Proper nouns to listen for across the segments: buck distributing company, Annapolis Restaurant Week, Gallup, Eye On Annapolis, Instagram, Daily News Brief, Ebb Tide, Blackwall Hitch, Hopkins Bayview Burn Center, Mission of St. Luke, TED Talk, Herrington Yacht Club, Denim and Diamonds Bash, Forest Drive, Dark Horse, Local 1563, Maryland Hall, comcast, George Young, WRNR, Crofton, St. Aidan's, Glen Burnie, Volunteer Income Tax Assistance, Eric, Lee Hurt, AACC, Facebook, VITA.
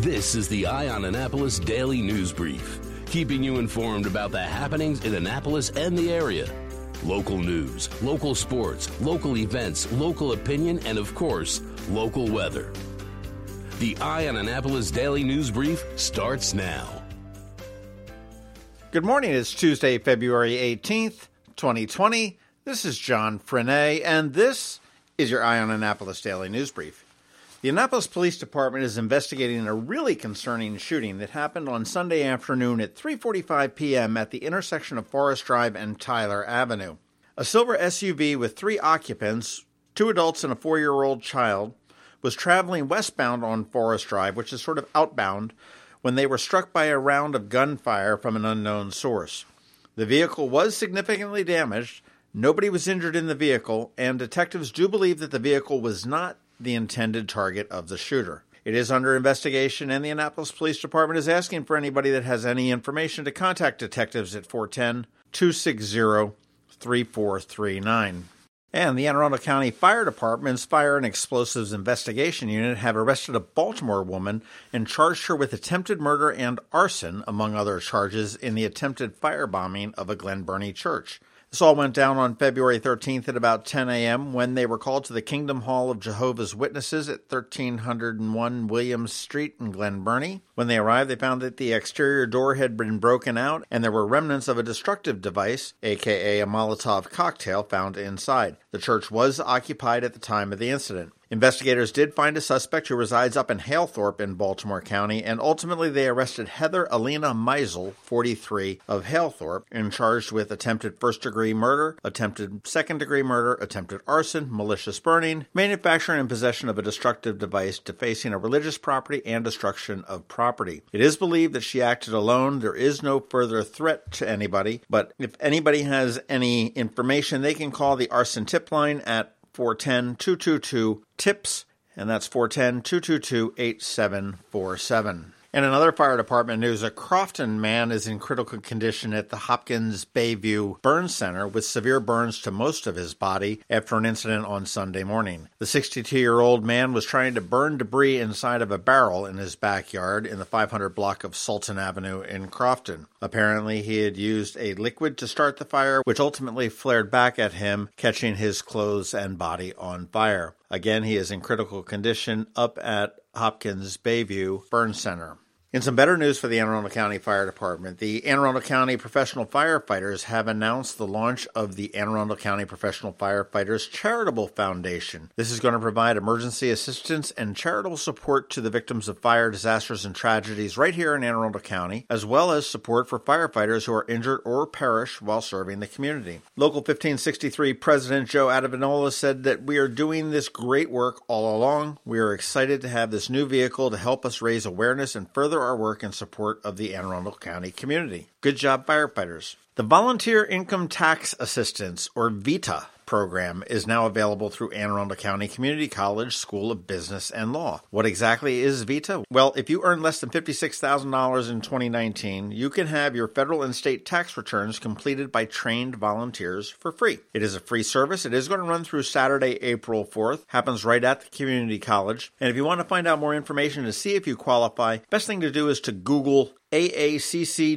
This is the Eye on Annapolis Daily News Brief, keeping you informed about the happenings in Annapolis and the area. Local news, local sports, local events, local opinion, and of course, local weather. The Eye on Annapolis Daily News Brief starts now. Good morning. It's Tuesday, February 18th, 2020. This is John Frenet, and this is your Eye on Annapolis Daily News Brief. The Annapolis Police Department is investigating a really concerning shooting that happened on Sunday afternoon at 3:45 p.m. at the intersection of Forest Drive and Tyler Avenue. A silver SUV with three occupants, two adults and a four-year-old child, was traveling westbound on Forest Drive, which is sort of outbound, when they were struck by a round of gunfire from an unknown source. The vehicle was significantly damaged. Nobody was injured in the vehicle, and detectives do believe that the vehicle was not the intended target of the shooter. It is under investigation, and the Annapolis Police Department is asking for anybody that has any information to contact detectives at 410-260-3439. And the Anne Arundel County Fire Department's Fire and Explosives Investigation Unit have arrested a Baltimore woman and charged her with attempted murder and arson, among other charges, in the attempted firebombing of a Glen Burnie church. This all went down on February 13th at about 10 a.m. when they were called to the Kingdom Hall of Jehovah's Witnesses at 1301 Williams Street in Glen Burnie. When they arrived, they found that the exterior door had been broken out and there were remnants of a destructive device, a.k.a. a Molotov cocktail, found inside. The church was occupied at the time of the incident. Investigators did find a suspect who resides up in Halethorpe in Baltimore County, and ultimately they arrested Heather Alina Meisel, 43, of Halethorpe, and charged with attempted first-degree murder, attempted second-degree murder, attempted arson, malicious burning, manufacturing and possession of a destructive device, defacing a religious property, and destruction of property. It is believed that she acted alone. There is no further threat to anybody, but if anybody has any information, they can call the arson tip line at 410-222-TIPS, and that's 410-222-8747. And in other fire department news, a Crofton man is in critical condition at the Hopkins Bayview Burn Center with severe burns to most of his body after an incident on Sunday morning. The 62-year-old man was trying to burn debris inside of a barrel in his backyard in the 500 block of Sultan Avenue in Crofton. Apparently, he had used a liquid to start the fire, which ultimately flared back at him, catching his clothes and body on fire. Again, he is in critical condition up at Hopkins Bayview Burn Center. In some better news for the Anne Arundel County Fire Department, the Anne Arundel County Professional Firefighters have announced the launch of the Anne Arundel County Professional Firefighters Charitable Foundation. This is going to provide emergency assistance and charitable support to the victims of fire, disasters, and tragedies right here in Anne Arundel County, as well as support for firefighters who are injured or perish while serving the community. Local 1563 President Joe Adebanola said that we are doing this great work all along. We are excited to have this new vehicle to help us raise awareness and further our work in support of the Anne Arundel County community. Good job, firefighters. The Volunteer Income Tax Assistance, or VITA, program is now available through Anne Arundel County Community College School of Business and Law. What exactly is VITA? Well, if you earn less than $56,000 in 2019, you can have your federal and state tax returns completed by trained volunteers for free. It is a free service. It is going to run through Saturday, April 4th. Happens right at the community college. And if you want to find out more information to see if you qualify, best thing to do is to Google aacc.edu.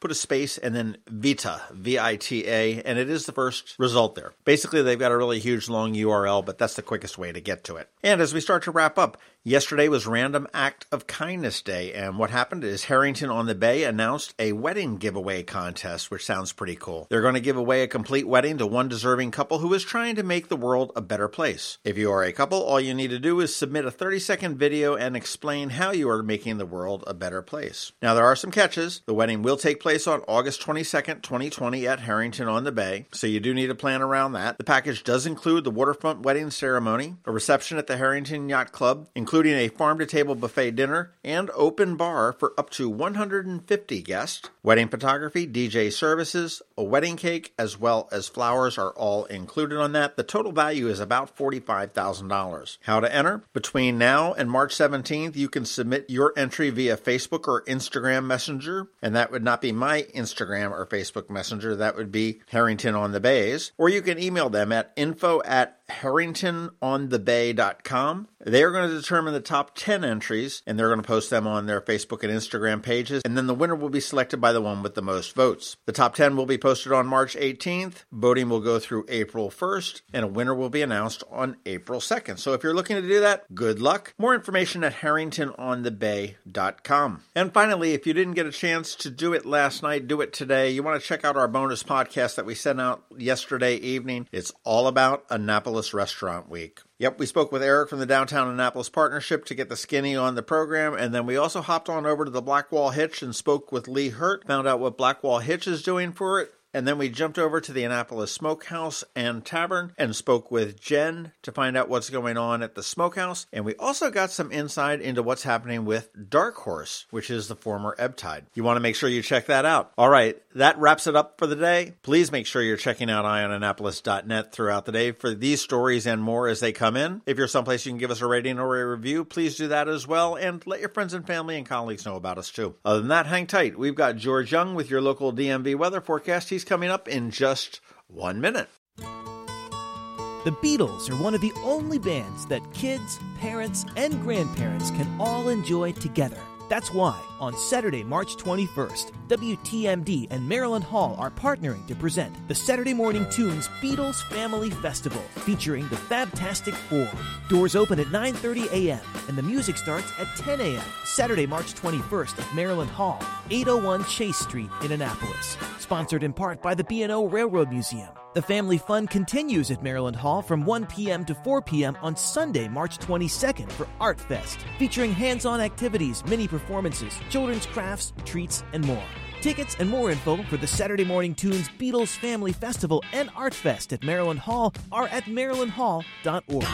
Put a space and then VITA, V-I-T-A, and it is the first result there. Basically, they've got a really huge long URL, but that's the quickest way to get to it. And as we start to wrap up, yesterday was Random Act of Kindness Day, and what happened is Herrington on the Bay announced a wedding giveaway contest, which sounds pretty cool. They're going to give away a complete wedding to one deserving couple who is trying to make the world a better place. If you are a couple, all you need to do is submit a 30-second video and explain how you are making the world a better place. Now, there are some catches. The wedding will take place on August 22nd, 2020 at Herrington on the Bay, so you do need to plan around that. The package does include the waterfront wedding ceremony, a reception at the Herrington Yacht Club, including a farm-to-table buffet dinner and open bar for up to 150 guests. Wedding photography, DJ services, a wedding cake, as well as flowers are all included on that. The total value is about $45,000. How to enter? Between now and March 17th, you can submit your entry via Facebook or Instagram Messenger, and that would not be my Instagram or Facebook Messenger. That would be Herrington on the Bays. Or you can email them at info at herringtononthebay.com. They're going to determine the top 10 entries, and they're going to post them on their Facebook and Instagram pages, and then the winner will be selected by the one with the most votes. The top 10 will be posted on March 18th. Voting will go through April 1st, and a winner will be announced on April 2nd. So if you're looking to do that, good luck. More information at herringtononthebay.com. And finally, if you didn't get a chance to do it last night, do it today. You want to check out our bonus podcast that we sent out yesterday evening. It's all about Annapolis Restaurant Week. Yep, we spoke with Eric from the Downtown Annapolis Partnership to get the skinny on the program, and then we also hopped on over to the Blackwall Hitch and spoke with Lee Hurt, found out what Blackwall Hitch is doing for it, and then we jumped over to the Annapolis Smokehouse and Tavern and spoke with Jen to find out what's going on at the Smokehouse, and we also got some insight into what's happening with Dark Horse, which is the former Ebb Tide. You want to make sure you check that out. All right, that wraps it up for the day. Please make sure you're checking out eyeonannapolis.net throughout the day for these stories and more as they come in. If you're someplace you can give us a rating or a review, please do that as well, and let your friends and family and colleagues know about us too. Other than that, hang tight. We've got George Young with your local DMV weather forecast. He's coming up in just 1 minute. The Beatles are one of the only bands that kids, parents, and grandparents can all enjoy together. That's why, on Saturday, March 21st, WTMD and Maryland Hall are partnering to present the Saturday Morning Tunes Beatles Family Festival, featuring the Fabtastic Four. Doors open at 9:30 a.m., and the music starts at 10 a.m., Saturday, March 21st at Maryland Hall, 801 Chase Street in Annapolis. Sponsored in part by the B&O Railroad Museum. The family fun continues at Maryland Hall from 1 p.m. to 4 p.m. on Sunday, March 22nd for Art Fest, featuring hands-on activities, mini performances, children's crafts, treats, and more. Tickets and more info for the Saturday Morning Tunes Beatles Family Festival and Art Fest at Maryland Hall are at marylandhall.org.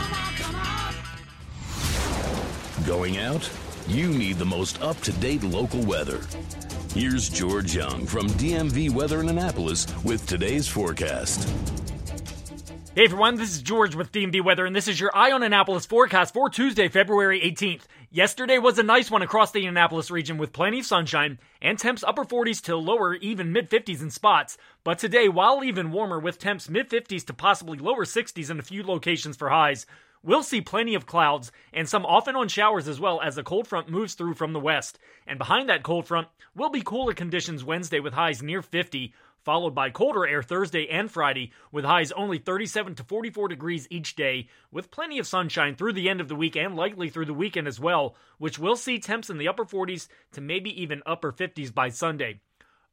Going out? You need the most up-to-date local weather. Here's George Young from DMV Weather in Annapolis with today's forecast. Hey everyone, this is George with DMV Weather, and this is your Eye on Annapolis forecast for Tuesday, February 18th. Yesterday was a nice one across the Annapolis region with plenty of sunshine and temps upper 40s to lower, even mid-50s in spots. But today, while even warmer with temps mid-50s to possibly lower 60s in a few locations for highs, we'll see plenty of clouds and some off and on showers as well as the cold front moves through from the west. And behind that cold front will be cooler conditions Wednesday with highs near 50, followed by colder air Thursday and Friday with highs only 37 to 44 degrees each day, with plenty of sunshine through the end of the week and likely through the weekend as well, which will see temps in the upper 40s to maybe even upper 50s by Sunday.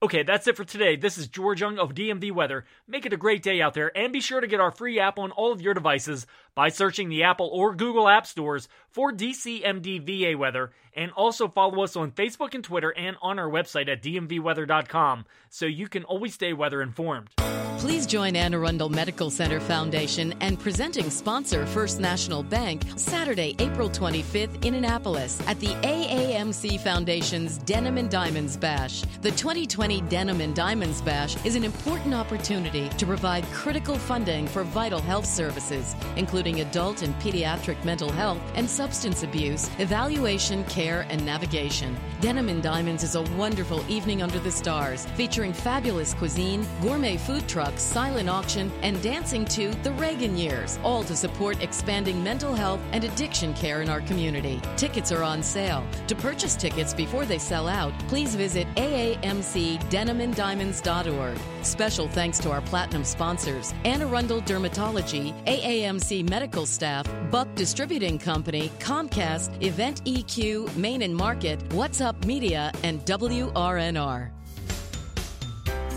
Okay, that's it for today. This is George Young of DMV Weather. Make it a great day out there, and be sure to get our free app on all of your devices by searching the Apple or Google App Stores for DCMD VA Weather, and also follow us on Facebook and Twitter and on our website at dmvweather.com so you can always stay weather informed. Please join Anne Arundel Medical Center Foundation and presenting sponsor First National Bank Saturday, April 25th in Annapolis at the AAMC Foundation's Denim and Diamonds Bash. The 2020 Denim and Diamonds Bash is an important opportunity to provide critical funding for vital health services, including adult and pediatric mental health and substance abuse, evaluation, care, and navigation. Denim and Diamonds is a wonderful evening under the stars, featuring fabulous cuisine, gourmet food trucks, silent auction, and dancing to The Reagan Years, all to support expanding mental health and addiction care in our community. Tickets are on sale. To purchase tickets before they sell out, please visit aamcdenimanddiamonds.org. Special thanks to our platinum sponsors, Anne Arundel Dermatology, AAMC Medical Staff, Buck Distributing Company, Comcast, Event EQ, Main & Market, What's Up Media, and WRNR.